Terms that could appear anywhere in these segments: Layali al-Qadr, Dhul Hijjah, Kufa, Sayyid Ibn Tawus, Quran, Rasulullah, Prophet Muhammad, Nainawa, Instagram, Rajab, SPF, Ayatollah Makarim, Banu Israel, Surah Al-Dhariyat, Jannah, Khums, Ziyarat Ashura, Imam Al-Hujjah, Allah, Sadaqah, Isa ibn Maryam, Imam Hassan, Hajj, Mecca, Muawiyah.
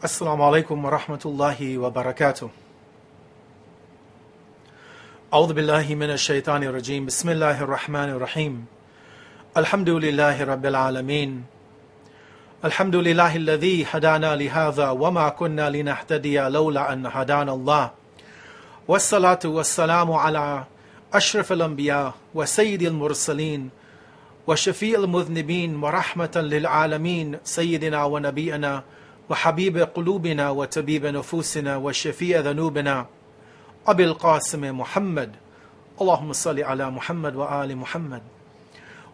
Assalamu alaikum wa rahmatullahi wa barakatuh. A'udhu billahi minash shaitanir rajim. Bismillahir rahmanir rahim. Alhamdulillahi rabbil alameen. Alhamdulillahi alladhi hadana lihadha wa ma kunna linahtadiya lawla an hadana Allah. Wassalatu wassalamu ala ashrafil anbiya wa sayyidil mursaleen wa shafi'il mudhnibin wa rahmatan lil alameen sayyidina wa nabiyana وحبيب قلوبنا وتبيب نفوسنا وشفيع ذنوبنا أبي القاسم محمد اللهم صل على محمد وآل محمد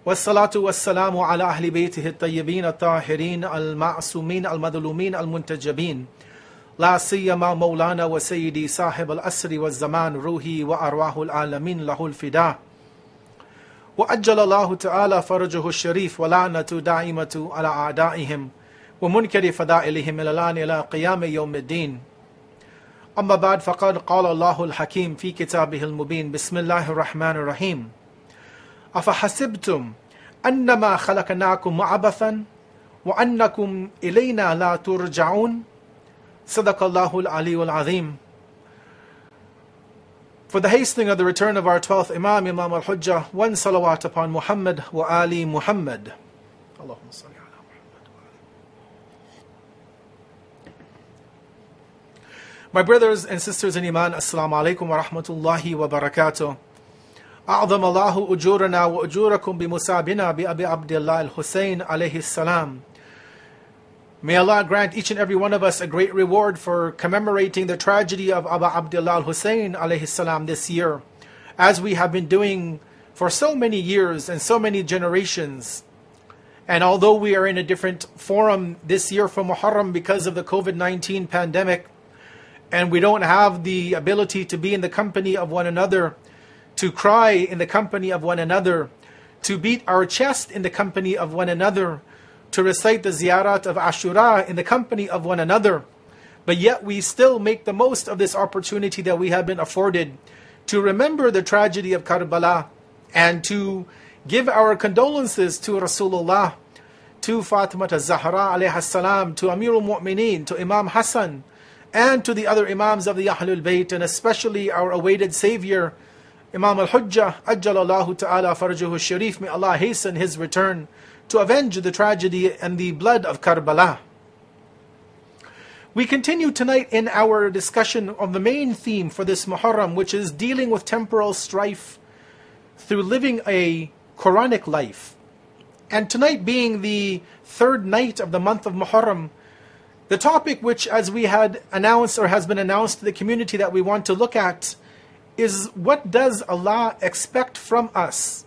والصلاة والسلام على أهل بيته الطيبين الطاهرين المعصومين المظلومين المنتجبين لا سيما مولانا وسيدي صاحب الأسر والزمان روحي وأرواح العالمين له الفداء وأجل الله تعالى فرجه الشريف ولعنة دائمة على أعدائهم ومنكر فضائلهم الآن إلى قيام يوم الدين أما بعد فقد قال الله الحكيم في كتابه المبين بسم الله الرحمن الرحيم أفحسبتم أنما خلقناكم عبثا وأنكم إلينا لا ترجعون صدق الله العلي العظيم. For the hastening of the return of our 12th Imam, Imam Al-Hujjah, one salawat upon Muhammad wa Ali Muhammad. Allahumma salli. My brothers and sisters in Iman, Assalamu alaikum wa rahmatullahi wa barakatuh. A'adham Allahu ujurana wa ujurakum bi musabina bi Abi Abdullah al-Hussein alayhi salam. May Allah grant each and every one of us a great reward for commemorating the tragedy of Abu Abdullah al-Hussein alayhi salam this year, as we have been doing for so many years and so many generations. And although we are in a different forum this year for Muharram because of the COVID-19 pandemic, and we don't have the ability to be in the company of one another, to cry in the company of one another, to beat our chest in the company of one another, to recite the Ziyarat of Ashura in the company of one another. But yet we still make the most of this opportunity that we have been afforded to remember the tragedy of Karbala and to give our condolences to Rasulullah, to Fatima Zahra alayhi salam, to Amir al-Mu'mineen, to Imam Hassan, and to the other Imams of the Ahlul Bayt, and especially our awaited Savior, Imam Al-Hujjah, Ajjalallahu Ta'ala Farjuhu Sharif. May Allah hasten his return to avenge the tragedy and the blood of Karbala. We continue tonight in our discussion of the main theme for this Muharram, which is dealing with temporal strife through living a Quranic life. And tonight being the third night of the month of Muharram, the topic which, as we had announced or has been announced to the community that we want to look at, is what does Allah expect from us?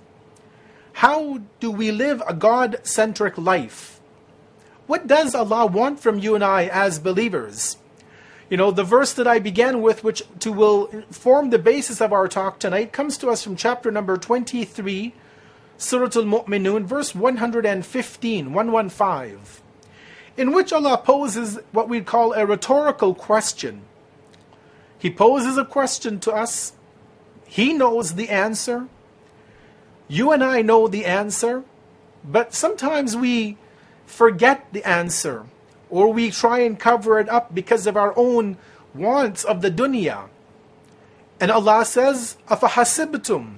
How do we live a God-centric life? What does Allah want from you and I as believers? You know, the verse that I began with, which will form the basis of our talk tonight, comes to us from chapter number 23, Surah Al-Mu'minun, verse 115, 115. In which Allah poses what we'd call a rhetorical question. He poses a question to us. He knows the answer. You and I know the answer. But sometimes we forget the answer, or we try and cover it up because of our own wants of the dunya. And Allah says, "Afahasibtum."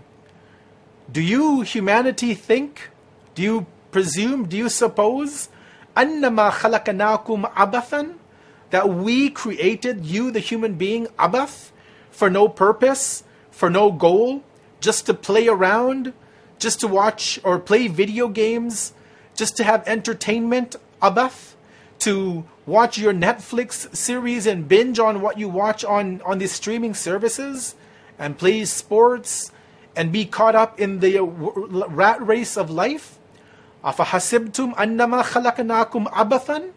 Do you, humanity, think? Do you presume? Do you suppose? أَنَّمَا خَلَقَنَاكُمْ عَبَثًا, that we created you, the human being, abath, for no purpose, for no goal, just to play around, just to watch or play video games, just to have entertainment, abath, to watch your Netflix series and binge on what you watch on these streaming services, and play sports, and be caught up in the rat race of life. أَفَحَسِبْتُمْ أَنَّمَا خَلَقْنَاكُمْ عَبَثًا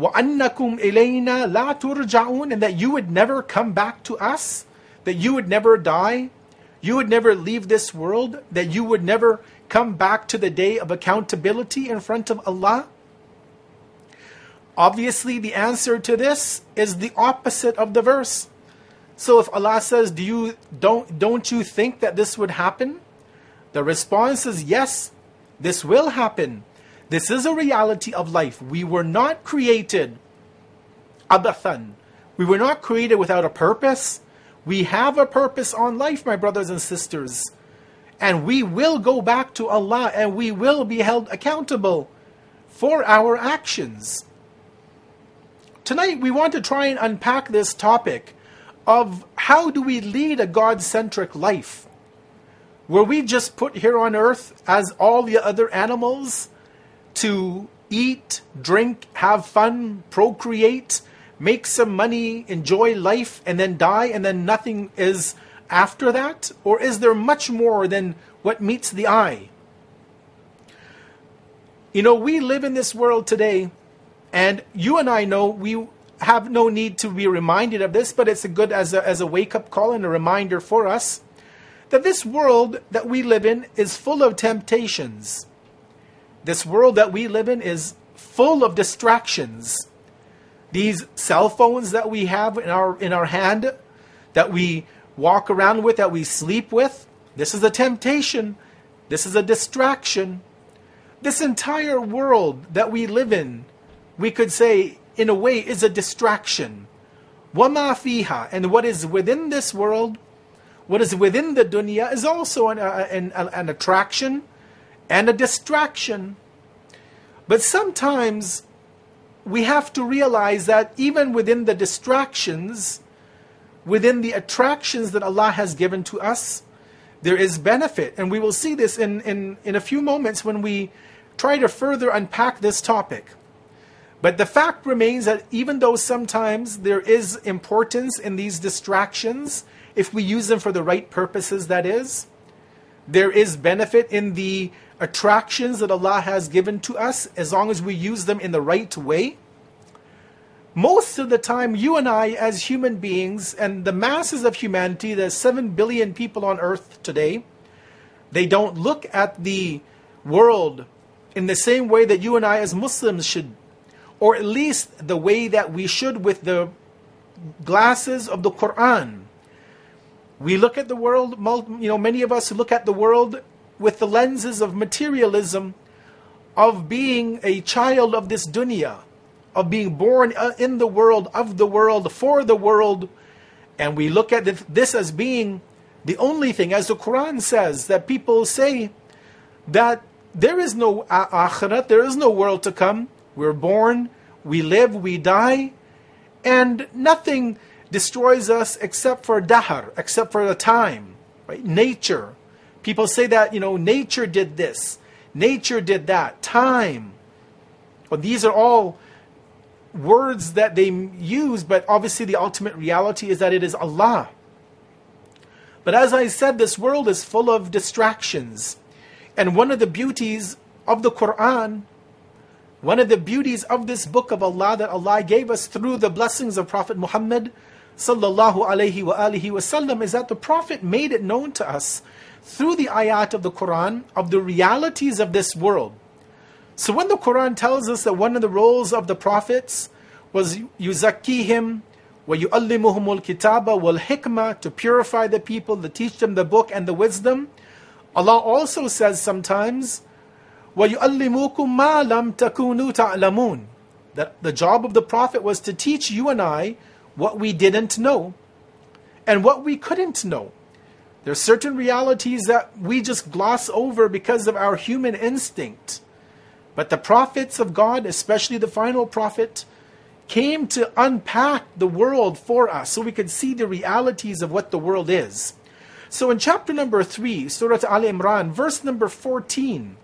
وَأَنَّكُمْ إِلَيْنَا لَا تُرْجَعُونَ, and that you would never come back to us, that you would never die, you would never leave this world, that you would never come back to the day of accountability in front of Allah? Obviously, the answer to this is the opposite of the verse. So if Allah says, don't you think that this would happen? The response is yes. This will happen. This is a reality of life. We were not created abathan. We were not created without a purpose. We have a purpose on life, my brothers and sisters. And we will go back to Allah and we will be held accountable for our actions. Tonight we want to try and unpack this topic of how do we lead a God-centric life? Were we just put here on earth as all the other animals to eat, drink, have fun, procreate, make some money, enjoy life, and then die, and then nothing is after that? Or is there much more than what meets the eye? You know, we live in this world today, and you and I know we have no need to be reminded of this, but it's good as a wake-up call and a reminder for us that this world that we live in is full of temptations. This world that we live in is full of distractions. These cell phones that we have in our hand, that we walk around with, that we sleep with, this is a temptation. This is a distraction. This entire world that we live in, we could say, in a way, is a distraction. وَمَا فِيهَا, and what is within this world, what is within the dunya, is also an attraction and a distraction. But sometimes we have to realize that even within the distractions, within the attractions that Allah has given to us, there is benefit. And we will see this in a few moments when we try to further unpack this topic. But the fact remains that even though sometimes there is importance in these distractions, if we use them for the right purposes, that is, there is benefit in the attractions that Allah has given to us, as long as we use them in the right way. Most of the time, you and I as human beings and the masses of humanity, there's 7 billion people on earth today, they don't look at the world in the same way that you and I as Muslims should, or at least the way that we should with the glasses of the Quran. We look at the world, you know, many of us look at the world with the lenses of materialism, of being a child of this dunya, of being born in the world, of the world, for the world. And we look at this as being the only thing, as the Quran says, that people say that there is no akhirat, there is no world to come. We're born, we live, we die, and nothing destroys us except for dahar, except for the time, right? Nature. People say that, you know, nature did this, nature did that, time. Well, these are all words that they use, but obviously the ultimate reality is that it is Allah. But as I said, this world is full of distractions. And one of the beauties of the Quran, one of the beauties of this book of Allah that Allah gave us through the blessings of Prophet Muhammad sallallahu alaihi wasallam is that the Prophet made it known to us through the ayat of the Quran of the realities of this world. So when the Quran tells us that one of the roles of the prophets was yuzakkihim wa yuallimuhumul kitaba wal hikmah, to purify the people, to teach them the book and the wisdom, Allah also says sometimes wa yuallimukum ma lam takunu ta'lamun, that the job of the prophet was to teach you and I what we didn't know and what we couldn't know. There are certain realities that we just gloss over because of our human instinct. But the prophets of God, especially the final prophet, came to unpack the world for us so we could see the realities of what the world is. So in chapter number 3, Surah Al-Imran, verse number 14,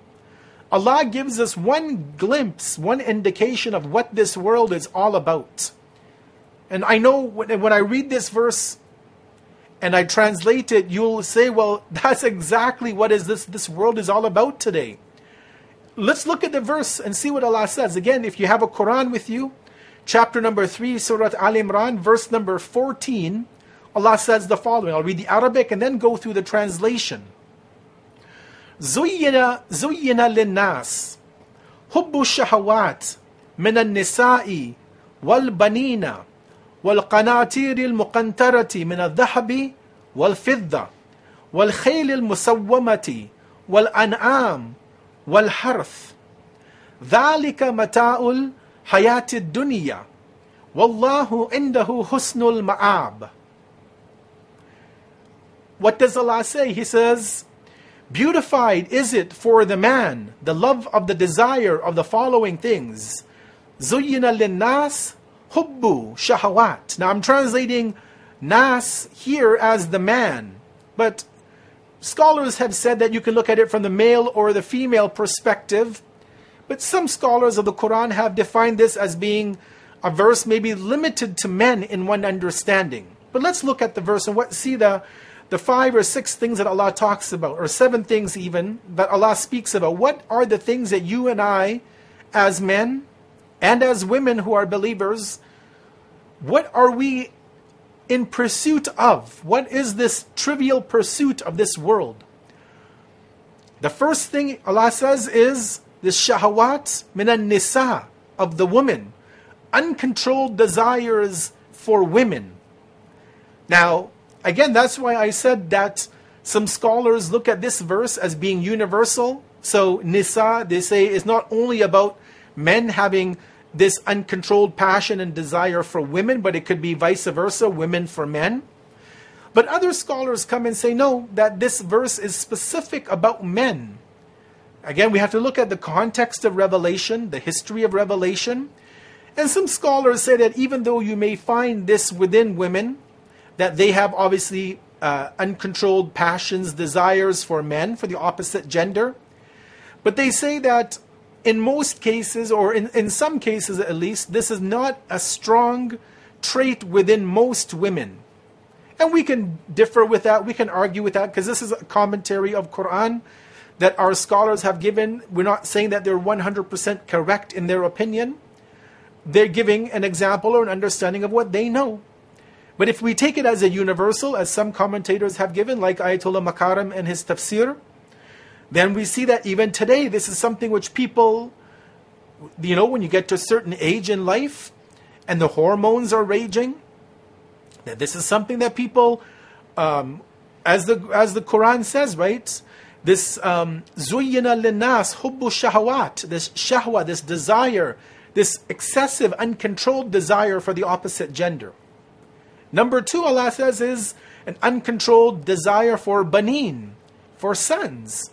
Allah gives us one glimpse, one indication of what this world is all about. And I know when I read this verse and I translate it, you'll say, well, that's exactly what is this world is all about today. Let's look at the verse and see what Allah says. Again, if you have a Quran with you, chapter number 3, Surah Al-Imran, verse number 14, Allah says the following. I'll read the Arabic and then go through the translation. زُيِّنَ لِلنَّاسِ حُبُّ الشَّهَوَاتِ مِنَ النِّسَاءِ وَالْبَنِينَ وَالْقَنَاطِيرِ الْمُقَنْطَرَةِ مِنَ الذَّهَبِ وَالْفِضَّةِ وَالْخَيْلِ الْمُسَوَّمَةِ وَالْأَنْعَامِ وَالْحَرْثِ ذَلِكَ مَتَاعُ الْحَيَاةِ الدُّنْيَا Wallahu indahu husnul ma'ab. What does Allah say? He says, beautified is it for the man, the love of the desire of the following things. Zuyyina linnas hubbu shahawat. Now I'm translating nas here as the man, but scholars have said that you can look at it from the male or the female perspective, but some scholars of the Quran have defined this as being a verse maybe limited to men in one understanding. But let's look at the verse and see the 5 or 6 things that Allah talks about, or 7 things even, that Allah speaks about. What are the things that you and I, as men and as women who are believers, what are we in pursuit of? What is this trivial pursuit of this world? The first thing Allah says is the shahawat minan nisa, of the woman, uncontrolled desires for women. Now, again, that's why I said that some scholars look at this verse as being universal. So nisa, they say, is not only about men having this uncontrolled passion and desire for women, but it could be vice versa, women for men. But other scholars come and say, no, that this verse is specific about men. Again, we have to look at the context of Revelation, the history of Revelation. And some scholars say that even though you may find this within women, that they have obviously uncontrolled passions, desires for men, for the opposite gender. But they say that in most cases, or in some cases at least, this is not a strong trait within most women. And we can differ with that, we can argue with that, because this is a commentary of Quran that our scholars have given. We're not saying that they're 100% correct in their opinion. They're giving an example or an understanding of what they know. But if we take it as a universal, as some commentators have given, like Ayatollah Makarim and his tafsir, then we see that even today, this is something which people, you know, when you get to a certain age in life, and the hormones are raging, that this is something that people, as the Quran says, right? This zuyyina linnas hubbu shahawat, this shahwa, this desire, this excessive, uncontrolled desire for the opposite gender. Number 2, Allah says, is an uncontrolled desire for banin, for sons.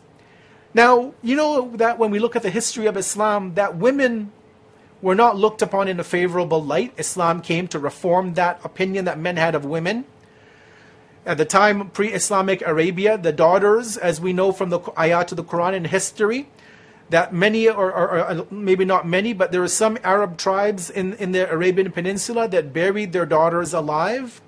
Now, you know that when we look at the history of Islam, that women were not looked upon in a favorable light. Islam came to reform that opinion that men had of women. At the time, pre-Islamic Arabia, the daughters, as we know from the ayat of the Quran in history, that many, or maybe not many, but there are some Arab tribes in the Arabian Peninsula that buried their daughters alive.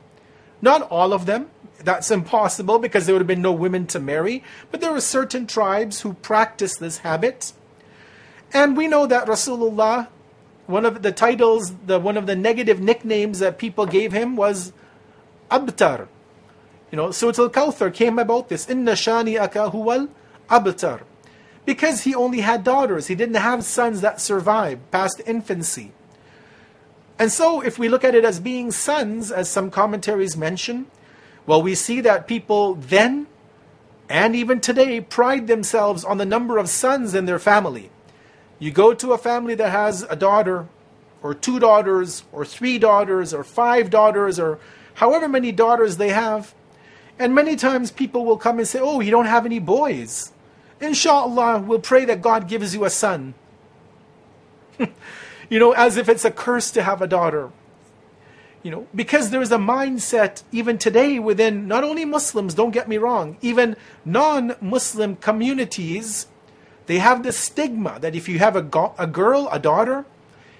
Not all of them. That's impossible because there would have been no women to marry. But there were certain tribes who practiced this habit. And we know that Rasulullah, one of the titles, one of the negative nicknames that people gave him was Abtar. You know, Surat al-Kawthar came about this. Inna shani'aka huwal abtar. Because he only had daughters. He didn't have sons that survived past infancy. And so if we look at it as being sons, as some commentaries mention, well, we see that people then, and even today, pride themselves on the number of sons in their family. You go to a family that has a daughter, or 2 daughters, or 3 daughters, or 5 daughters, or however many daughters they have. And many times people will come and say, oh, you don't have any boys. Inshallah, we'll pray that God gives you a son. You know, as if it's a curse to have a daughter. You know, because there is a mindset even today within not only Muslims, don't get me wrong, even non-Muslim communities, they have this stigma that if you have a girl, a daughter,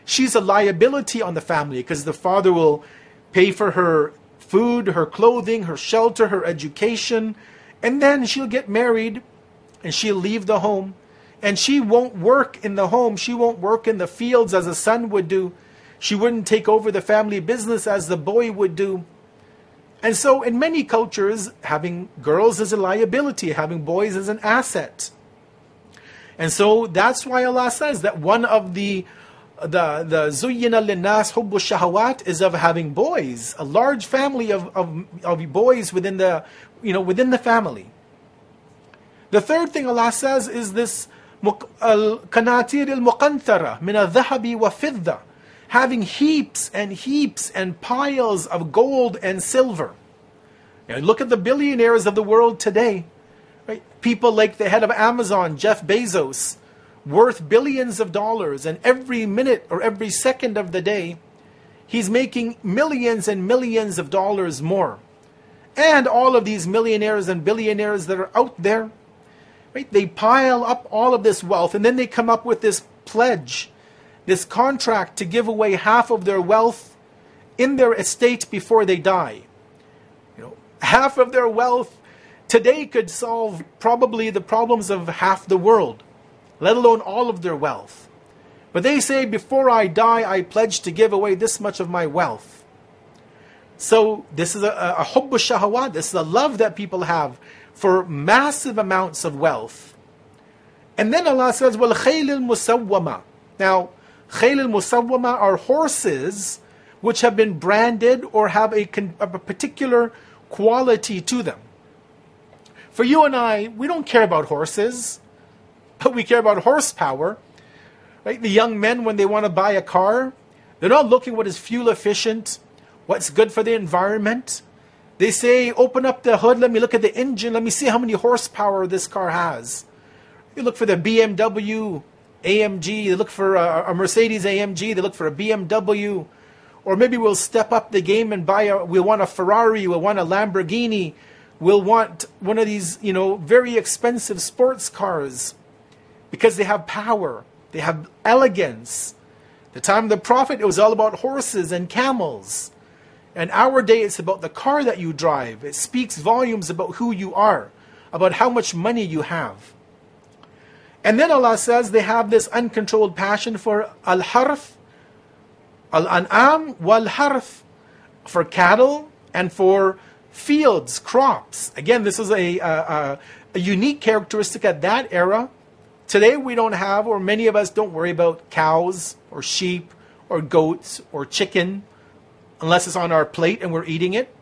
she's a liability on the family because the father will pay for her food, her clothing, her shelter, her education, and then she'll get married. And she'll leave the home. And she won't work in the home. She won't work in the fields as a son would do. She wouldn't take over the family business as the boy would do. And so in many cultures, having girls is a liability. Having boys is an asset. And so that's why Allah says that one of the zuyyina linnas hubbu shahawat is of having boys. A large family of boys within the, you know, within the family. The third thing Allah says is this, al-qanatir al-muqantara min al-dhahabi wa fidda, having heaps and heaps and piles of gold and silver. You know, look at the billionaires of the world today. Right? People like the head of Amazon, Jeff Bezos, worth billions of dollars, and every minute or every second of the day, he's making millions and millions of dollars more. And all of these millionaires and billionaires that are out there, right, they pile up all of this wealth, and then they come up with this pledge, this contract to give away half of their wealth in their estate before they die. You know, half of their wealth today could solve probably the problems of half the world, let alone all of their wealth. But they say, before I die, I pledge to give away this much of my wealth. So this is a hubbu shahawat, this is a love that people have for massive amounts of wealth. And then Allah says, well, khayl al-musawwama. Now, khayl al-musawwama are horses which have been branded or have a particular quality to them. For you and I, we don't care about horses, but we care about horsepower. Right? The young men, when they want to buy a car, they're not looking what is fuel efficient, what's good for the environment. They say, open up the hood, let me look at the engine, let me see how many horsepower this car has. You look for the BMW, AMG, they look for a Mercedes AMG, they look for a BMW. Or maybe we'll step up the game and we'll want a Ferrari, we'll want a Lamborghini, we'll want one of these, you know, very expensive sports cars because they have power, they have elegance. The time of the Prophet, it was all about horses and camels. And our day, it's about the car that you drive. It speaks volumes about who you are, about how much money you have. And then Allah says they have this uncontrolled passion for al-harf, al-an'am, wal-harf, for cattle and for fields, crops. Again, this is a unique characteristic at that era. Today we don't have, or many of us don't worry about cows or sheep or goats or chicken, unless it's on our plate and we're eating it.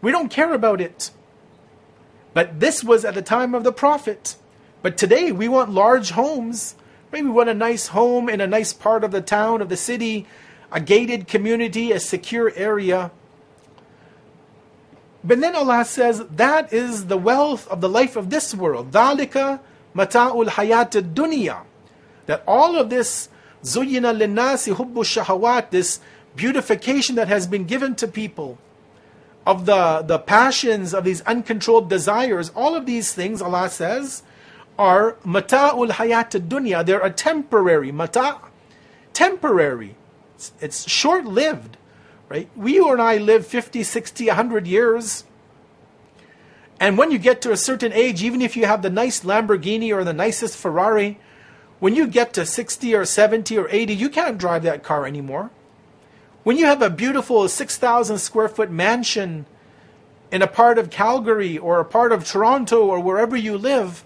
We don't care about it. But this was at the time of the Prophet. But today we want large homes. Maybe we want a nice home in a nice part of the town, of the city, a gated community, a secure area. But then Allah says, that is the wealth of the life of this world. ذَلِكَ مَتَاعُ الْحَيَاةِ الدُّنْيَا. That all of this, زُيِّنَ لِلنَّاسِ حُبُّ الشَّهَوَاتِ, this beautification that has been given to people of the passions of these uncontrolled desires, all of these things, Allah says, are mata'ul hayat ad-dunya. They're a temporary mata', temporary. It's short-lived, right? You and I live 50, 60, 100 years. And when you get to a certain age, even if you have the nice Lamborghini or the nicest Ferrari, when you get to 60 or 70 or 80, you can't drive that car anymore. When you have a beautiful 6,000 square foot mansion in a part of Calgary or a part of Toronto or wherever you live,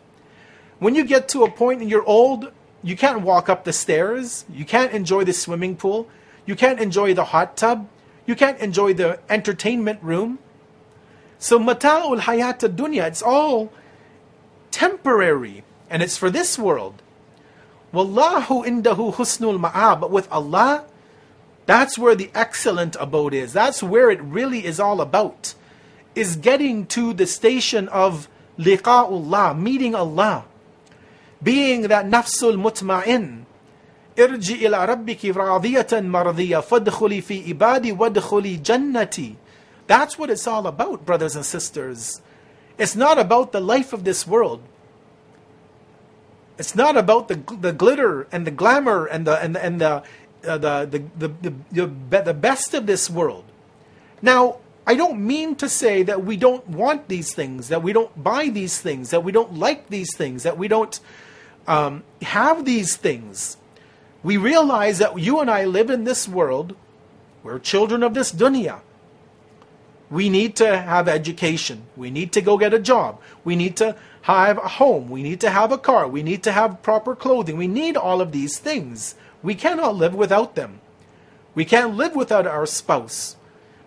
when you get to a point and you're old, you can't walk up the stairs, you can't enjoy the swimming pool, you can't enjoy the hot tub, you can't enjoy the entertainment room. So mata'ul hayat ad-dunya, it's all temporary and it's for this world. Wallahu indahu husnul ma'ab, but with Allah, that's where the excellent abode is. That's where it really is all about, is getting to the station of liqa'ullah, meeting Allah, being that nafsul mutma'in. Irji ila rabbiki radiyatan mardiya fadkhuli fi ibadi wadkhuli jannati. That's what it's all about, brothers and sisters. It's not about the life of this world. It's not about the glitter and the glamour and the best of this world. Now, I don't mean to say that we don't want these things, that we don't buy these things, that we don't like these things, that we don't have these things. We realize that you and I live in this world. We're children of this dunya. We need to have education. We need to go get a job. We need to have a home. We need to have a car. We need to have proper clothing. We need all of these things. We cannot live without them. We can't live without our spouse.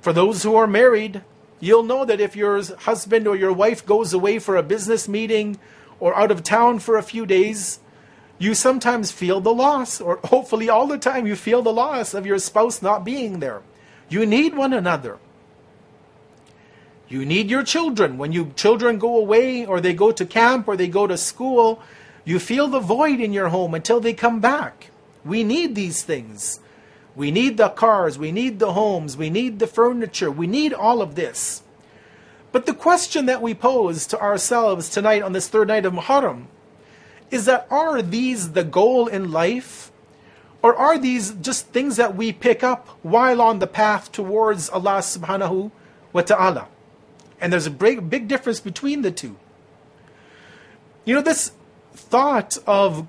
For those who are married, you'll know that if your husband or your wife goes away for a business meeting or out of town for a few days, you sometimes feel the loss, or hopefully all the time you feel the loss of your spouse not being there. You need one another. You need your children. When your children go away, or they go to camp, or they go to school, you feel the void in your home until they come back. We need these things. We need the cars, we need the homes, we need the furniture, we need all of this. But the question that we pose to ourselves tonight on this third night of Muharram is that, are these the goal in life? Or are these just things that we pick up while on the path towards Allah subhanahu wa ta'ala? And there's a big difference between the two. You know, this thought of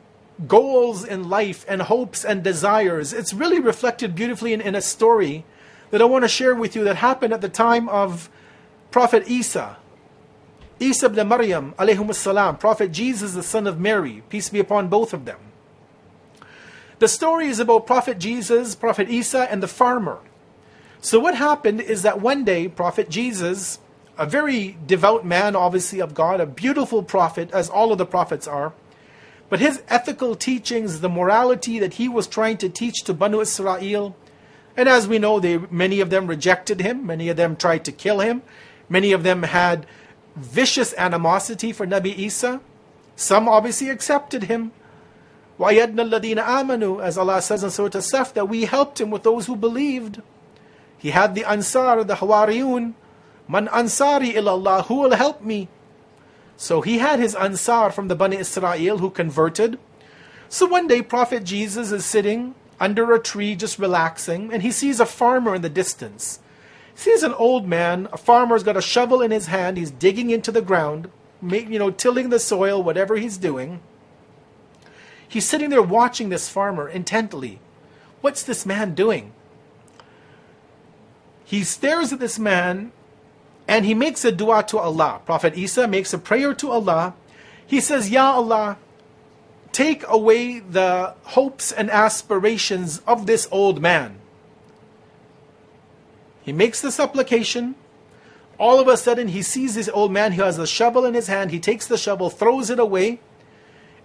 goals in life and hopes and desires, it's really reflected beautifully in a story that I want to share with you that happened at the time of Prophet Isa, Isa ibn Maryam, alayhum salam, Prophet Jesus, the son of Mary, peace be upon both of them. The story is about Prophet Jesus, Prophet Isa, and the farmer. So what happened is that one day, Prophet Jesus, a very devout man, obviously of God, a beautiful prophet, as all of the prophets are, but his ethical teachings, the morality that he was trying to teach to Banu Israel, and as we know, many of them rejected him, many of them tried to kill him, many of them had vicious animosity for Nabi Isa. Some obviously accepted him. وَأَيَدْنَا الَّذِينَ آمَنُوا, as Allah says in Surah Al-Saf, that we helped him with those who believed. He had the Ansar, the Hawariyun. Man Ansari ilallah, who will help me? So he had his Ansar from the Bani Israel who converted. So one day Prophet Jesus is sitting under a tree just relaxing, and he sees a farmer in the distance. He's an old man, a farmer's got a shovel in his hand, he's digging into the ground, tilling the soil, whatever he's doing. He's sitting there watching this farmer intently. What's this man doing? He stares at this man, and he makes a dua to Allah. Prophet Isa makes a prayer to Allah. He says, Ya Allah, take away the hopes and aspirations of this old man. He makes the supplication. All of a sudden, he sees this old man who has a shovel in his hand. He takes the shovel, throws it away,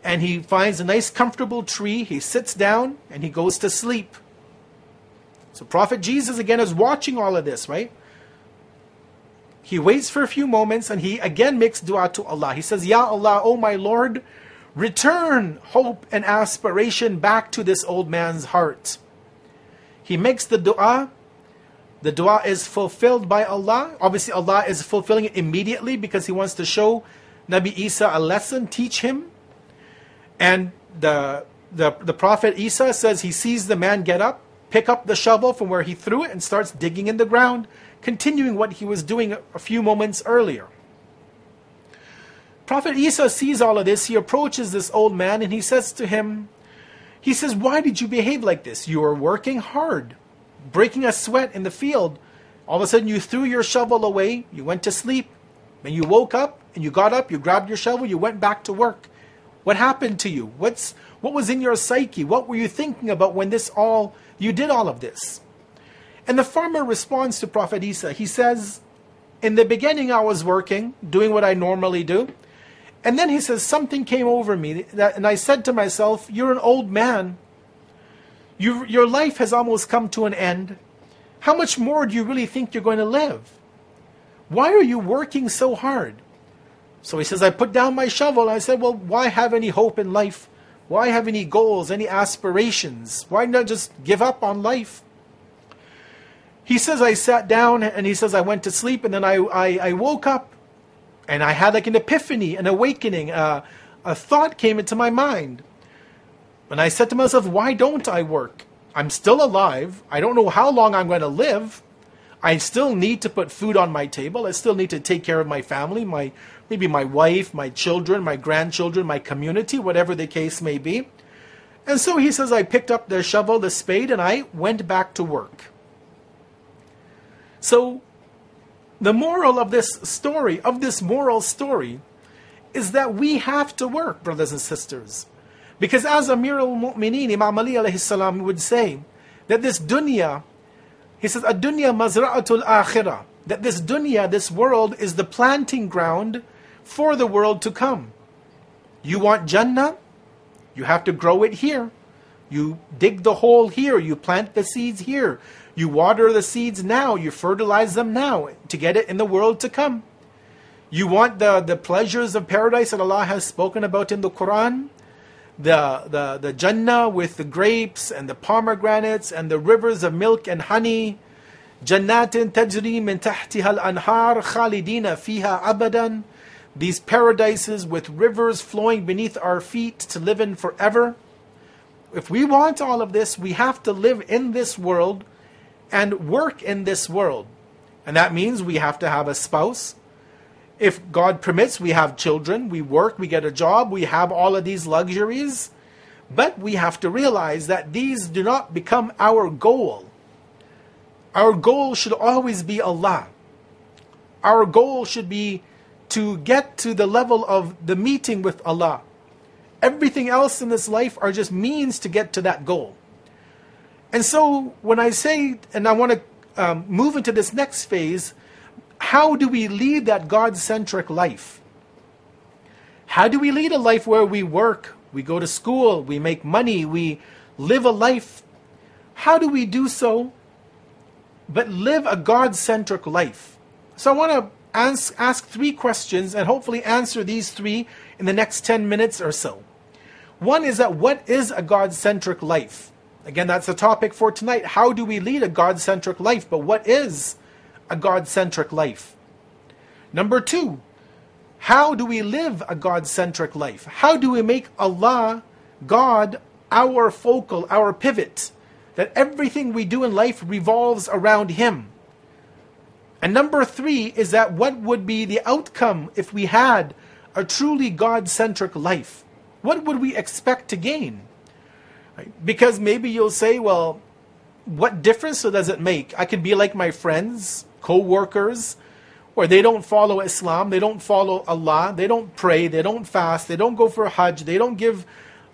and he finds a nice comfortable tree. He sits down and he goes to sleep. So Prophet Jesus again is watching all of this, right? He waits for a few moments and he again makes dua to Allah. He says, Ya Allah, O my Lord, return hope and aspiration back to this old man's heart. He makes the dua. The dua is fulfilled by Allah. Obviously, Allah is fulfilling it immediately because He wants to show Nabi Isa a lesson, teach him. And the Prophet Isa says he sees the man get up, pick up the shovel from where he threw it, and starts digging in the ground, continuing what he was doing a few moments earlier. Prophet Isa sees all of this. He approaches this old man and he says to him, he says, why did you behave like this? You are working hard, breaking a sweat in the field. All of a sudden you threw your shovel away, you went to sleep, and you woke up, and you got up, you grabbed your shovel, you went back to work. What happened to you? What was in your psyche? What were you thinking about when you did all of this? And the farmer responds to Prophet Isa. He says, in the beginning I was working, doing what I normally do, and then he says, something came over me, and I said to myself, you're an old man. Your life has almost come to an end. How much more do you really think you're going to live? Why are you working so hard? So he says, I put down my shovel and I said, well, why have any hope in life? Why have any goals, any aspirations? Why not just give up on life? He says, I sat down, and he says, I went to sleep, and then I woke up and I had like an epiphany, an awakening, a thought came into my mind. And I said to myself, why don't I work? I'm still alive. I don't know how long I'm going to live. I still need to put food on my table. I still need to take care of my family, maybe my wife, my children, my grandchildren, my community, whatever the case may be. And so he says, I picked up the shovel, the spade, and I went back to work. So the moral of this story, is that we have to work, brothers and sisters. Because as Amir al-Mu'mineen, Imam Ali alayhi salam, would say, that this dunya, he says, ad-dunya mazra'atul akhirah, that this dunya, this world, is the planting ground for the world to come. You want Jannah? You have to grow it here. You dig the hole here. You plant the seeds here. You water the seeds now. You fertilize them now to get it in the world to come. You want the pleasures of paradise that Allah has spoken about in the Quran? The Jannah with the grapes and the pomegranates and the rivers of milk and honey. Jannatin tajri min tahtiha al-anhar khalidina fiha abadan. These paradises with rivers flowing beneath our feet to live in forever. If we want all of this, we have to live in this world and work in this world. And that means we have to have a spouse. If God permits, we have children, we work, we get a job, we have all of these luxuries. But we have to realize that these do not become our goal. Our goal should always be Allah. Our goal should be to get to the level of the meeting with Allah. Everything else in this life are just means to get to that goal. And so when I say, and I want to move into this next phase, how do we lead that God-centric life? How do we lead a life where we work, we go to school, we make money, we live a life? How do we do so, but live a God-centric life? So I want to ask three questions and hopefully answer these three in the next 10 minutes or so. One is that what is a God-centric life? Again, that's the topic for tonight. How do we lead a God-centric life? But what is a God-centric life? Number two, how do we live a God-centric life? How do we make Allah, God, our focal, our pivot, that everything we do in life revolves around Him? And number three is that what would be the outcome if we had a truly God-centric life? What would we expect to gain? Because maybe you'll say, well, what difference does it make? I could be like my friends, co-workers, where they don't follow Islam, they don't follow Allah, they don't pray, they don't fast, they don't go for Hajj, they don't give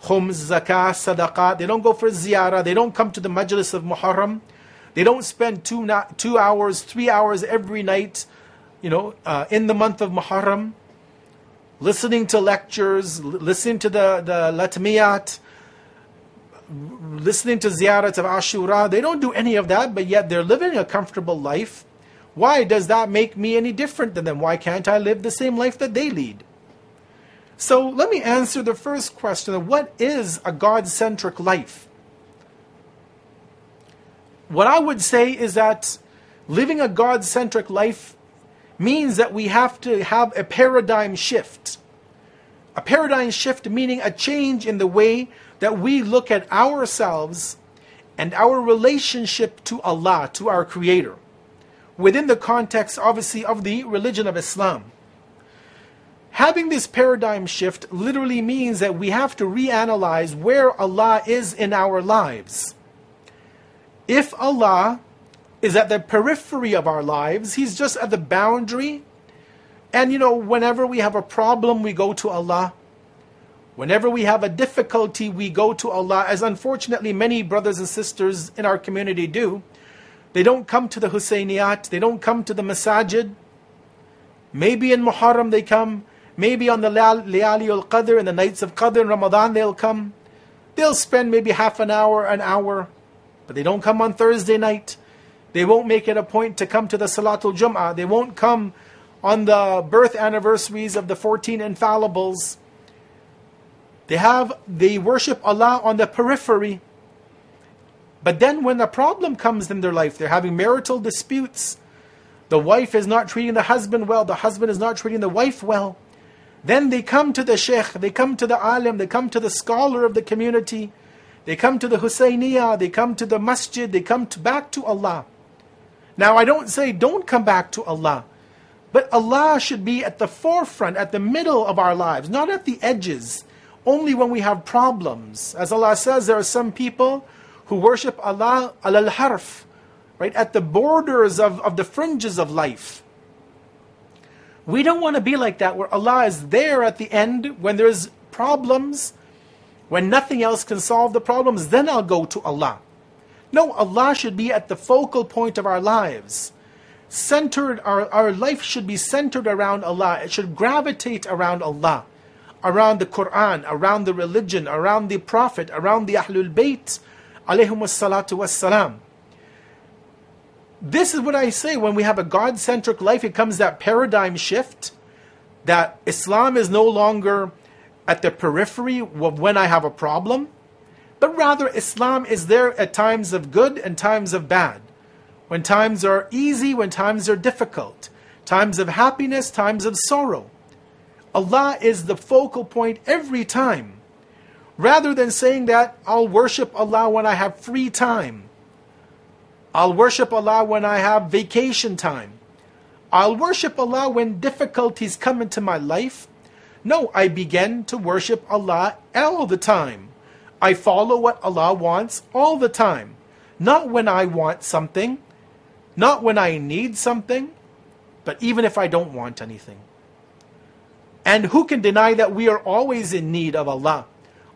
Khums, Zakah, Sadaqah, they don't go for Ziyarah, they don't come to the Majlis of Muharram, they don't spend 2 hours, 3 hours every night, in the month of Muharram, listening to lectures, listening to the Latmiyat, listening to Ziyarat Ashura. They don't do any of that, but yet they're living a comfortable life. Why does that make me any different than them? Why can't I live the same life that they lead? So let me answer the first question. What is a God-centric life? What I would say is that living a God-centric life means that we have to have a paradigm shift. A paradigm shift meaning a change in the way that we look at ourselves and our relationship to Allah, to our Creator, within the context, obviously, of the religion of Islam. Having this paradigm shift literally means that we have to reanalyze where Allah is in our lives. If Allah is at the periphery of our lives, He's just at the boundary, and whenever we have a problem, we go to Allah. Whenever we have a difficulty, we go to Allah, as unfortunately many brothers and sisters in our community do. They don't come to the Husainiyat, they don't come to the Masajid. Maybe in Muharram they come, maybe on the Layali al-Qadr, in the nights of Qadr, in Ramadan they'll come. They'll spend maybe half an hour, but they don't come on Thursday night. They won't make it a point to come to the Salatul Jum'ah. They won't come on the birth anniversaries of the 14 infallibles. They worship Allah on the periphery. But then when a problem comes in their life, they're having marital disputes, the wife is not treating the husband well, the husband is not treating the wife well, then they come to the sheikh, they come to the alim, they come to the scholar of the community, they come to the Husainiyah, they come to the masjid, they come back to Allah. Now I don't say don't come back to Allah, but Allah should be at the forefront, at the middle of our lives, not at the edges. Only when we have problems. As Allah says, there are some people who worship Allah al-harf, right? At the borders of the fringes of life. We don't want to be like that, where Allah is there at the end. When there's problems, when nothing else can solve the problems, then I'll go to Allah. No, Allah should be at the focal point of our lives. Centered, our life should be centered around Allah. It should gravitate around Allah. around the Quran, around the religion, around the Prophet, around the Ahlul Bayt, alayhum as-salatu was-salam. This is what I say, when we have a God-centric life, it comes that paradigm shift that Islam is no longer at the periphery of when I have a problem, but rather Islam is there at times of good and times of bad, when times are easy, when times are difficult, times of happiness, times of sorrow. Allah is the focal point every time, rather than saying that I'll worship Allah when I have free time, I'll worship Allah when I have vacation time, I'll worship Allah when difficulties come into my life. No, I begin to worship Allah all the time. I follow what Allah wants all the time. Not when I want something, not when I need something, but even if I don't want anything. And who can deny that we are always in need of Allah?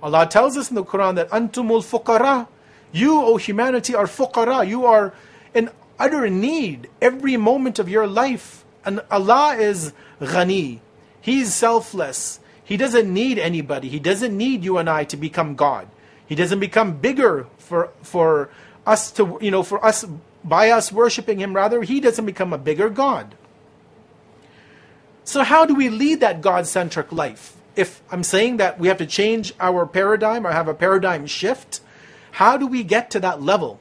Allah tells us in the Quran that antumul fuqara, you, O humanity, are fuqara. You are in utter need every moment of your life. And Allah is ghani. He's selfless. He doesn't need anybody. He doesn't need you and I to become God. He doesn't become bigger for us to, you know, for us, by us worshiping Him. Rather, He doesn't become a bigger God. So how do we lead that God-centric life? If I'm saying that we have to change our paradigm or have a paradigm shift, how do we get to that level?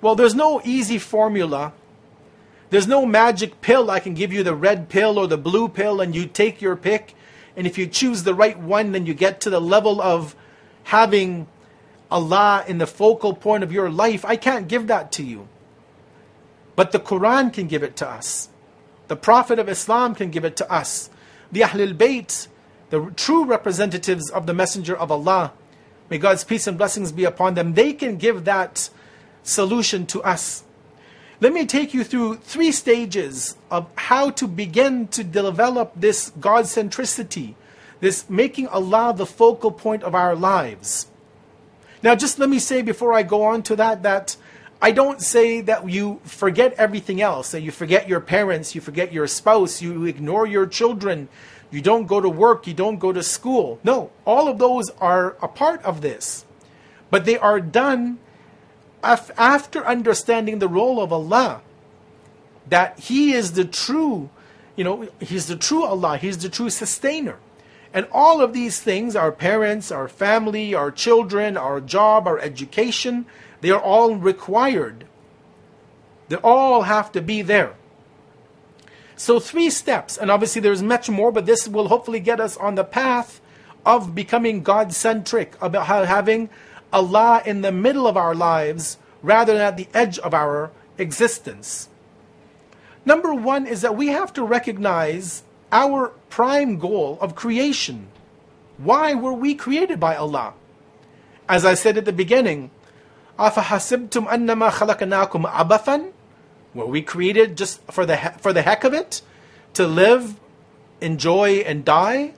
Well, there's no easy formula. There's no magic pill. I can give you the red pill or the blue pill and you take your pick. And if you choose the right one, then you get to the level of having Allah in the focal point of your life. I can't give that to you. But the Quran can give it to us. The Prophet of Islam can give it to us. The Ahlul Bayt, the true representatives of the Messenger of Allah, may God's peace and blessings be upon them, they can give that solution to us. Let me take you through three stages of how to begin to develop this God-centricity, this making Allah the focal point of our lives. Now just let me say before I go on to that, that I don't say that you forget everything else, that you forget your parents, you forget your spouse, you ignore your children, you don't go to work, you don't go to school. No, all of those are a part of this. But they are done after understanding the role of Allah, that He is the true, you know, He's the true Allah, He's the true sustainer. And all of these things, our parents, our family, our children, our job, our education, they are all required. They all have to be there. So three steps, and obviously there's much more, but this will hopefully get us on the path of becoming God-centric, about having Allah in the middle of our lives rather than at the edge of our existence. Number one is that we have to recognize our prime goal of creation. Why were we created by Allah? As I said at the beginning, أَفَحَسِبْتُمْ أَنَّمَا خَلَقْنَاكُمْ عَبَثًا? Were we created just for the heck of it? To live, enjoy, and die?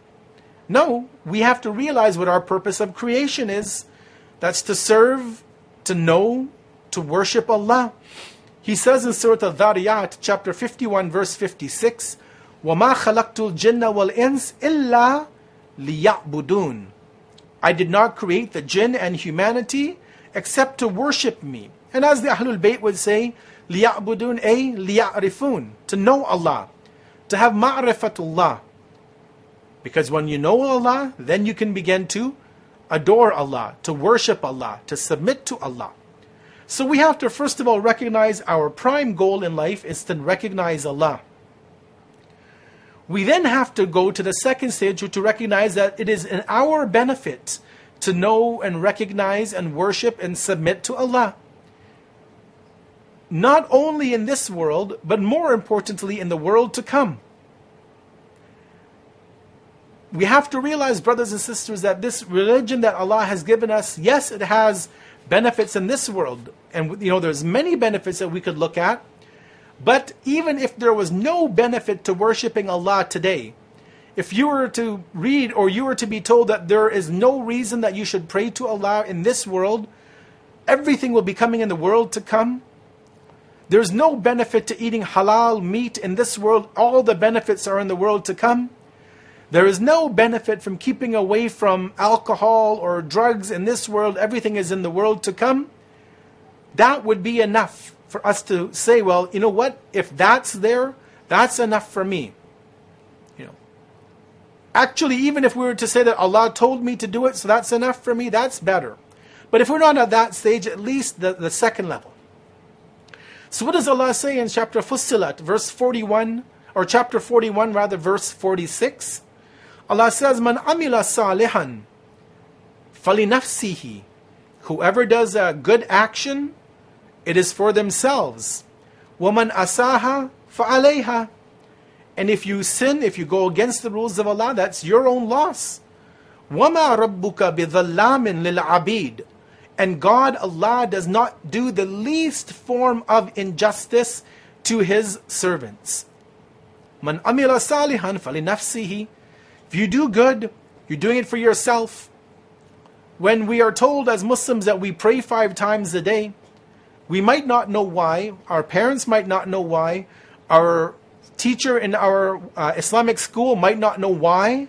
No, we have to realize what our purpose of creation is. That's to serve, to know, to worship Allah. He says in Surah Al-Dhariyat, chapter 51, verse 56, وَمَا خَلَقْتُ الْجِنَّ وَالْإِنسِ إِلَّا لِيَعْبُدُونَ. I did not create the jinn and humanity except to worship me. And as the Ahlul Bayt would say, لِيَعْبُدُونَ أَيْ لِيَعْرِفُونَ, to know Allah, to have ma'rifatullah. Because when you know Allah, then you can begin to adore Allah, to worship Allah, to submit to Allah. So we have to first of all recognize our prime goal in life is to recognize Allah. We then have to go to the second stage, to recognize that it is in our benefit to know and recognize and worship and submit to Allah. Not only in this world, but more importantly in the world to come. We have to realize, brothers and sisters, that this religion that Allah has given us, yes, it has benefits in this world. And you know, there's many benefits that we could look at. But even if there was no benefit to worshiping Allah today, if you were to read or you were to be told that there is no reason that you should pray to Allah in this world, everything will be coming in the world to come. There's no benefit to eating halal meat in this world. All the benefits are in the world to come. There is no benefit from keeping away from alcohol or drugs in this world. Everything is in the world to come. That would be enough for us to say, well, you know what? If that's there, that's enough for me. You know, actually, even if we were to say that Allah told me to do it, so that's enough for me, that's better. But if we're not at that stage, at least the second level. So what does Allah say in chapter Fussilat, verse 41, or chapter 41 rather, verse 46? Allah says, "Man amila salihan falinafsihi." Whoever does a good action, it is for themselves. "Waman asaha fa'alayha." And if you sin, if you go against the rules of Allah, that's your own loss. "Wama rabbuka bidhallamin lil'abid." And God, Allah, does not do the least form of injustice to His servants. "Man amila salihan falinafsihi." If you do good, you're doing it for yourself. When we are told as Muslims that we pray 5 times a day, we might not know why, our parents might not know why, our teacher in our Islamic school might not know why,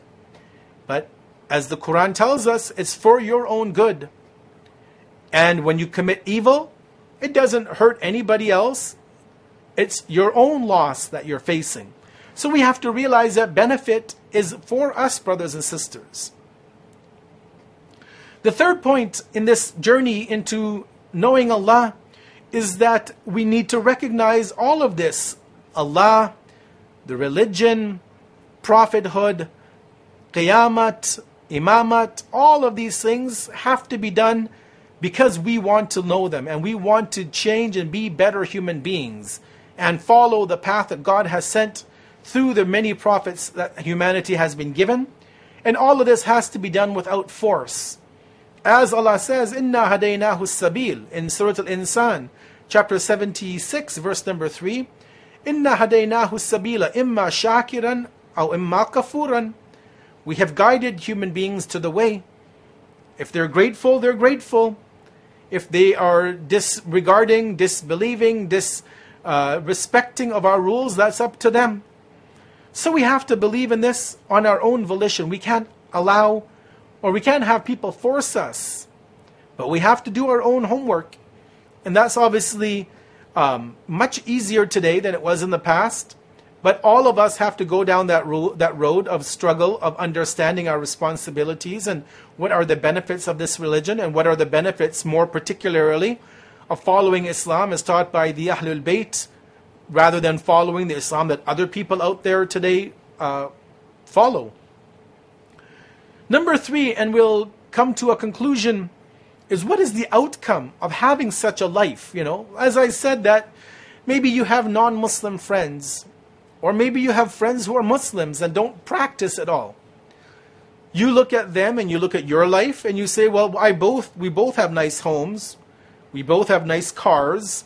but as the Quran tells us, it's for your own good. And when you commit evil, it doesn't hurt anybody else. It's your own loss that you're facing. So we have to realize that benefit is for us, brothers and sisters. The third point in this journey into knowing Allah is that we need to recognize all of this. Allah, the religion, prophethood, Qiyamat, Imamat, all of these things have to be done because we want to know them and we want to change and be better human beings and follow the path that God has sent through the many prophets that humanity has been given. And all of this has to be done without force. As Allah says, "Inna hadaynahu as-sabil," in Surah Al-Insan, chapter 76, verse number 3, "Inna hadaynahu as-sabila imma shakiran aw imma kafuran." We have guided human beings to the way. If they're grateful, they're grateful. If they are disregarding, disbelieving, disrespecting of our rules, that's up to them. So we have to believe in this on our own volition. We can't allow, or we can't have people force us, but we have to do our own homework. And that's obviously much easier today than it was in the past. But all of us have to go down that road of struggle, of understanding our responsibilities and what are the benefits of this religion and what are the benefits more particularly of following Islam as taught by the Ahlul Bayt rather than following the Islam that other people out there today follow. Number 3, and we'll come to a conclusion, is what is the outcome of having such a life? You know, as I said that, maybe you have non-Muslim friends, or maybe you have friends who are Muslims and don't practice at all. You look at them and you look at your life and you say, well, we both have nice homes, we both have nice cars,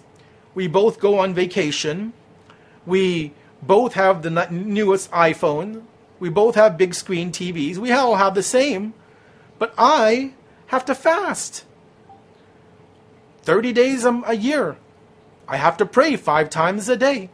we both go on vacation, we both have the newest iPhone, we both have big screen TVs, we all have the same, but I have to fast 30 days a year. I have to pray 5 times a day.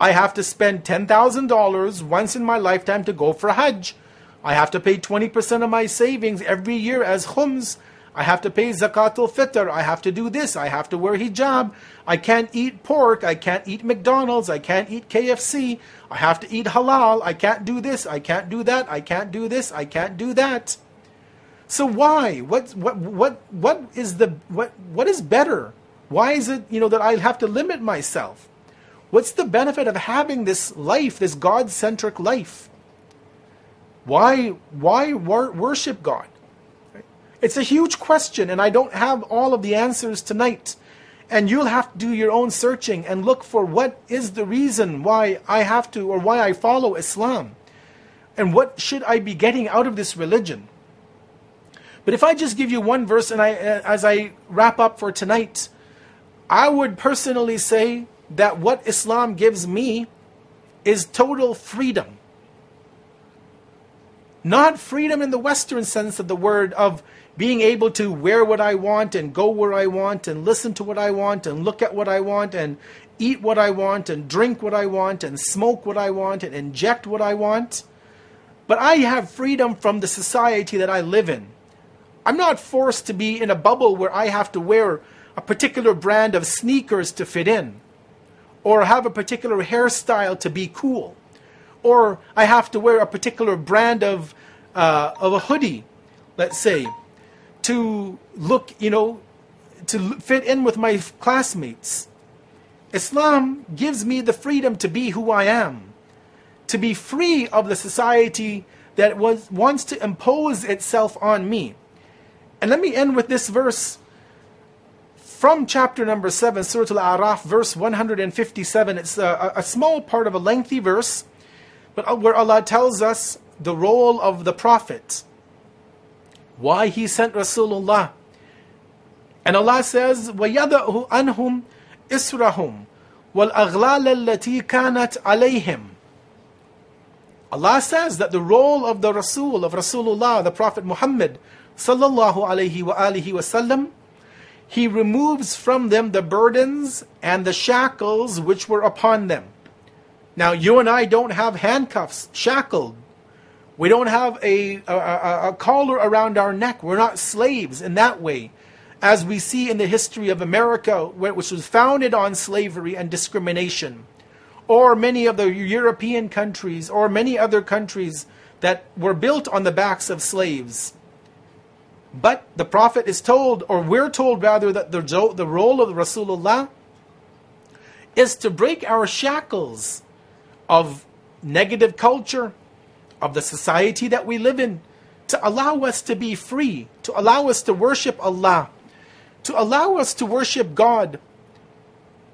I have to spend $10,000 once in my lifetime to go for Hajj. I have to pay 20% of my savings every year as Khums. I have to pay Zakatul Fitr. I have to do this. I have to wear hijab. I can't eat pork. I can't eat McDonald's. I can't eat KFC. I have to eat halal. I can't do this. I can't do that. I can't do this. I can't do that. So why? What is better? Why is it, you know, that I have to limit myself? What's the benefit of having this life, this God-centric life? Why worship God? It's a huge question, and I don't have all of the answers tonight. And you'll have to do your own searching and look for what is the reason why I have to, or why I follow Islam. And what should I be getting out of this religion? But if I just give you one verse, and as I wrap up for tonight, I would personally say that what Islam gives me is total freedom. Not freedom in the Western sense of the word, of being able to wear what I want and go where I want and listen to what I want and look at what I want and eat what I want and drink what I want and smoke what I want and inject what I want. But I have freedom from the society that I live in. I'm not forced to be in a bubble where I have to wear a particular brand of sneakers to fit in, or have a particular hairstyle to be cool, or I have to wear a particular brand of a hoodie, let's say, to look, you know, to fit in with my classmates. Islam gives me the freedom to be who I am, to be free of the society that wants to impose itself on me. And let me end with this verse from chapter number 7, Surah Al-A'raf, verse 157. It's a small part of a lengthy verse, but where Allah tells us the role of the Prophet, why He sent Rasulullah. And Allah says, وَيَدَأُ أَنْهُمْ إِسْرَهُمْ وَالْأَغْلَالَ الَّتِي كَانَتْ عَلَيْهِمْ. Allah says that the role of the Rasul, of Rasulullah, the Prophet Muhammad, sallallahu alayhi wa alihi wasallam, He removes from them the burdens and the shackles which were upon them. Now, you and I don't have handcuffs, shackled. We don't have a collar around our neck. We're not slaves in that way, as we see in the history of America, which was founded on slavery and discrimination, or many of the European countries, or many other countries that were built on the backs of slaves. But the Prophet is told, or we're told rather, that the role of Rasulullah is to break our shackles of negative culture, of the society that we live in, to allow us to be free, to allow us to worship Allah, to allow us to worship God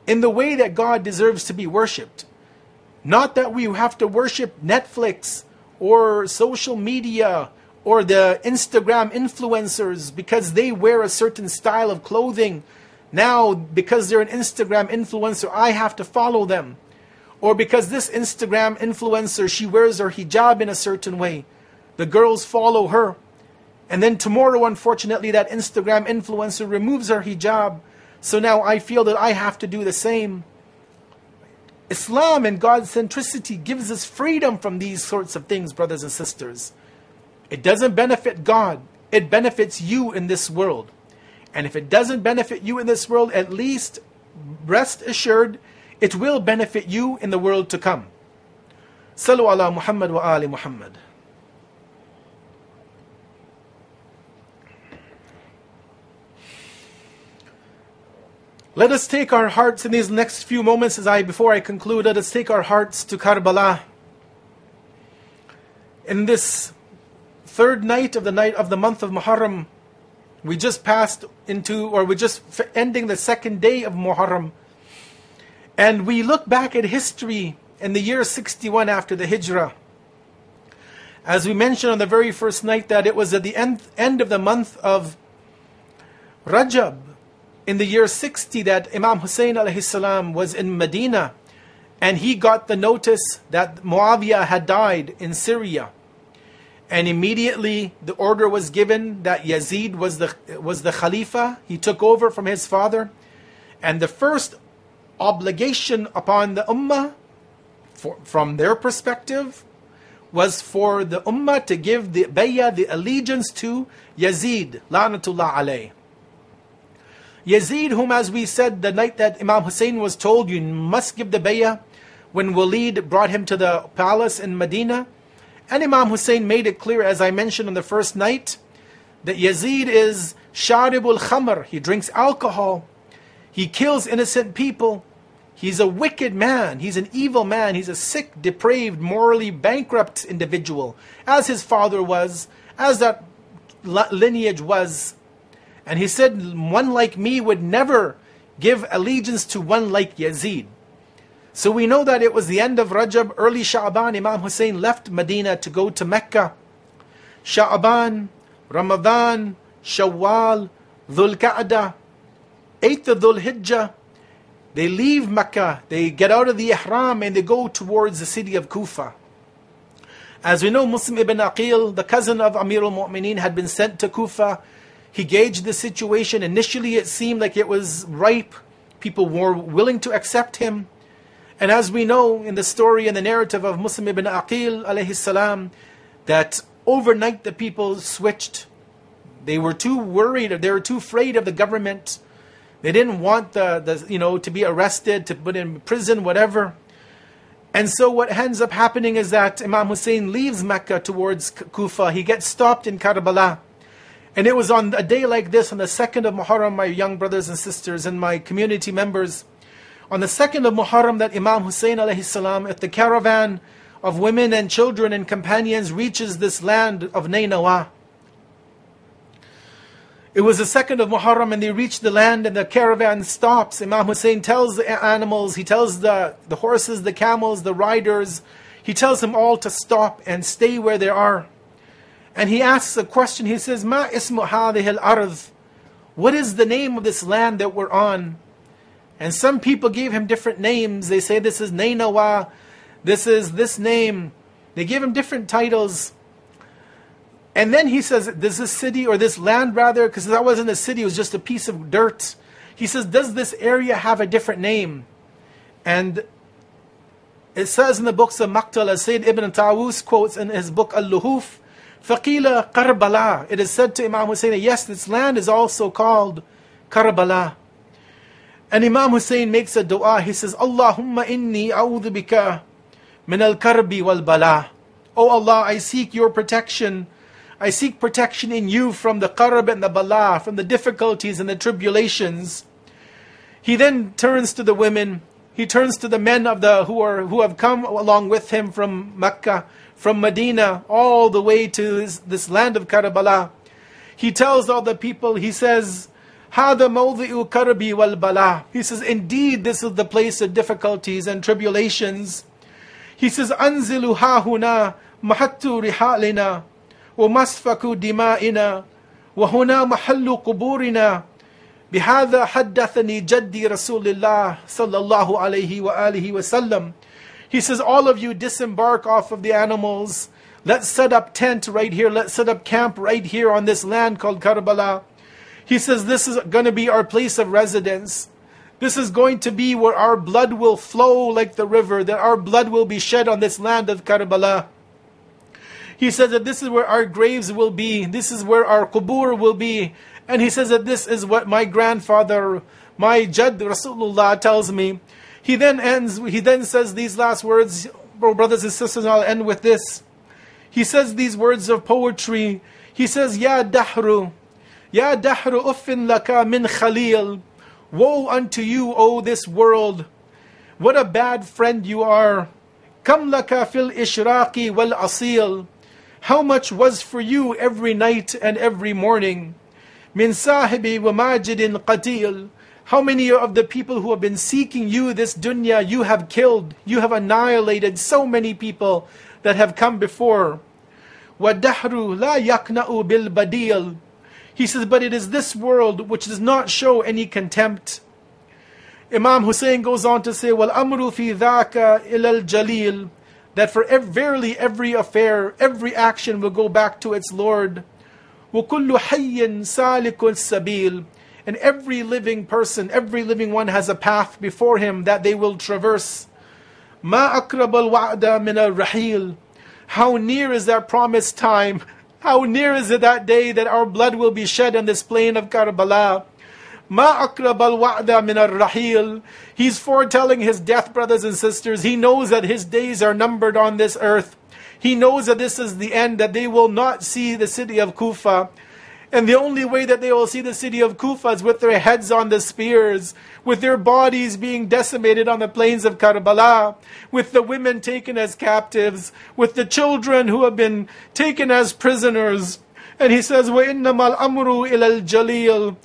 in the way that God deserves to be worshipped. Not that we have to worship Netflix or social media or the Instagram influencers because they wear a certain style of clothing. Now, because they're an Instagram influencer, I have to follow them. Or because this Instagram influencer, she wears her hijab in a certain way, the girls follow her. And then tomorrow, unfortunately, that Instagram influencer removes her hijab. So now I feel that I have to do the same. Islam and God's centricity gives us freedom from these sorts of things, brothers and sisters. It doesn't benefit God, it benefits you in this world. And if it doesn't benefit you in this world, at least rest assured, it will benefit you in the world to come. Sallu ala Muhammad wa ali Muhammad. Let us take our hearts in these next few moments before I conclude, let us take our hearts to Karbala. In this third night of the month of Muharram, we just passed into, or we're just ending the second day of Muharram. And we look back at history in the year 61 after the Hijrah. As we mentioned on the very first night, that it was at the end of the month of Rajab, in the year 60, that Imam Hussein alayhi salam was in Medina, and he got the notice that Muawiyah had died in Syria. And immediately the order was given that Yazid was the Khalifa. He took over from his father. And the first obligation upon the Ummah, from their perspective, was for the Ummah to give the Bay'ah, the allegiance to Yazid, la'natullah alayh. Yazid, whom, as we said, the night that Imam Hussein was told, you must give the Bay'ah, when Walid brought him to the palace in Medina, and Imam Hussein made it clear, as I mentioned on the first night, that Yazid is sharibul khamr. He drinks alcohol. He kills innocent people. He's a wicked man. He's an evil man. He's a sick, depraved, morally bankrupt individual, as his father was, as that lineage was. And he said, one like me would never give allegiance to one like Yazid. So we know that it was the end of Rajab, early Sha'aban. Imam Hussein left Medina to go to Mecca. Sha'aban, Ramadan, Shawwal, Dhul Qa'dah, 8th of Dhul Hijjah. They leave Mecca, they get out of the Ihram, and they go towards the city of Kufa. As we know, Muslim Ibn Aqil, the cousin of Amir al-Mu'mineen, had been sent to Kufa. He gauged the situation. Initially it seemed like it was ripe. People were willing to accept him. And as we know in the story and the narrative of Muslim Ibn Aqil alayhi salam, that overnight the people switched. They were too worried, they were too afraid of the government. They didn't want the to be arrested, to put in prison, whatever. And so what ends up happening is that Imam Hussein leaves Mecca towards Kufa. He gets stopped in Karbala. And it was on a day like this, on the 2nd of Muharram, my young brothers and sisters and my community members, on the 2nd of Muharram that Imam Hussein alayhi salam, with the caravan of women and children and companions, reaches this land of Nainawa. It was the 2nd of Muharram and they reach the land and the caravan stops. Imam Hussein tells the animals, he tells the horses, the camels, the riders, he tells them all to stop and stay where they are. And he asks a question, he says, Ma ismu hadhihi al-ardh? What is the name of this land that we're on? And some people gave him different names. They say this is Nainawa, this is this name. They gave him different titles. And then he says, does this city, or this land rather, because that wasn't a city, it was just a piece of dirt. He says, does this area have a different name? And it says in the books of Maqtala, Sayyid Ibn Tawus quotes in his book Al-Luhuf, Faqila Karbala. It is said to Imam Hussein, yes, this land is also called Karbala. And Imam Hussein makes a dua. He says, Allahumma inni a'udhu bika min al-karbi wal-bala. Oh Allah, I seek your protection. I seek protection in you from the karb and the bala, from the difficulties and the tribulations. He then turns to the women. He turns to the men of who have come along with him from Mecca, from Medina, all the way to this land of Karbala. He tells all the people, he says, Hada mawdi'u karbi wal bala. He says, indeed, this is the place of difficulties and tribulations. He says, Anzilu hahuna mahattu rihalina wa masfaku dima'ina wa huna mahallu quburina. بِهَذَا حَدَّثَنِي جَدِّي رَسُولِ اللَّهِ صَلَّى اللَّهُ عَلَيْهِ وَسَلَّمْ. He says, all of you disembark off of the animals. Let's set up tent right here. Let's set up camp right here on this land called Karbala. He says, this is going to be our place of residence. This is going to be where our blood will flow like the river, that our blood will be shed on this land of Karbala. He says that this is where our graves will be. This is where our qubur will be. And he says that this is what my grandfather, my Jad Rasulullah, tells me. He then says these last words, brothers and sisters, and I'll end with this. He says these words of poetry. He says, Ya Dahru uffin laka min khalil. Woe unto you, O this world. What a bad friend you are. Kam laka fil ishraqi wal asil. How much was for you every night and every morning. Min sahibi wa majidin qatil. How many of the people who have been seeking you, this dunya, you have killed, you have annihilated so many people that have come before. Wa dahru la yakna'u bil badil. He says, but it is this world which does not show any contempt. Imam Hussein goes on to say, wal amru fi dhaka ilal jalil, that for verily every affair, every action will go back to its Lord. وَكُلُّ حَيٍّ سَالِكُ السَّبِيلِ. And every living person, every living one has a path before him that they will traverse. مَا أَقْرَبَ الْوَعْدَ مِنَ الرَّحِيلِ. How near is that promised time? How near is it that day that our blood will be shed on this plain of Karbala? مَا أَقْرَبَ الْوَعْدَ مِنَ الرَّحِيلِ. He's foretelling his death, brothers and sisters. He knows that his days are numbered on this earth. He knows that this is the end, that they will not see the city of Kufa. And the only way that they will see the city of Kufa is with their heads on the spears, with their bodies being decimated on the plains of Karbala, with the women taken as captives, with the children who have been taken as prisoners. And he says, وَإِنَّمَا الْأَمْرُ إِلَى الْجَلِيلِ.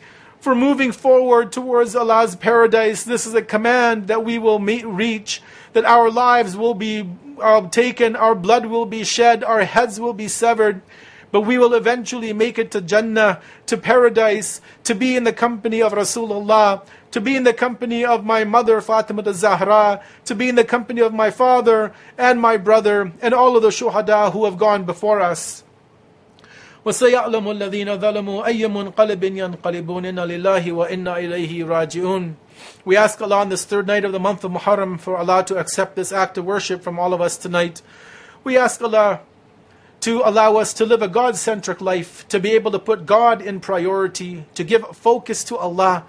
For moving forward towards Allah's paradise, this is a command that we will reach, that our lives will be taken, our blood will be shed, our heads will be severed, but we will eventually make it to Jannah, to paradise, to be in the company of Rasulullah, to be in the company of my mother Fatima Zahra, to be in the company of my father and my brother and all of the shuhada who have gone before us. وَسَيَعْلَمُ الَّذِينَ ظَلَمُوا أَيَّ مُنْقَلِبٍ يَنْقَلِبُونَ إِنَّا لِلَّهِ وَإِنَّا إِلَيْهِ رَاجِعُونَ. We ask Allah on this third night of the month of Muharram for Allah to accept this act of worship from all of us tonight. We ask Allah to allow us to live a God-centric life, to be able to put God in priority, to give focus to Allah,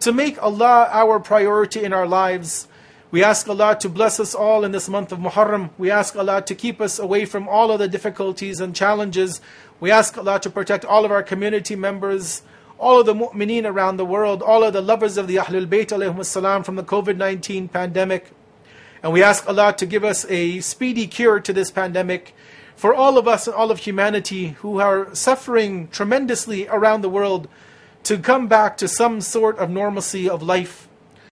to make Allah our priority in our lives. We ask Allah to bless us all in this month of Muharram. We ask Allah to keep us away from all of the difficulties and challenges. We ask Allah to protect all of our community members, all of the mu'mineen around the world, all of the lovers of the Ahlul Bayt alayhimus salam from the COVID-19 pandemic. And we ask Allah to give us a speedy cure to this pandemic. For all of us and all of humanity who are suffering tremendously around the world, to come back to some sort of normalcy of life.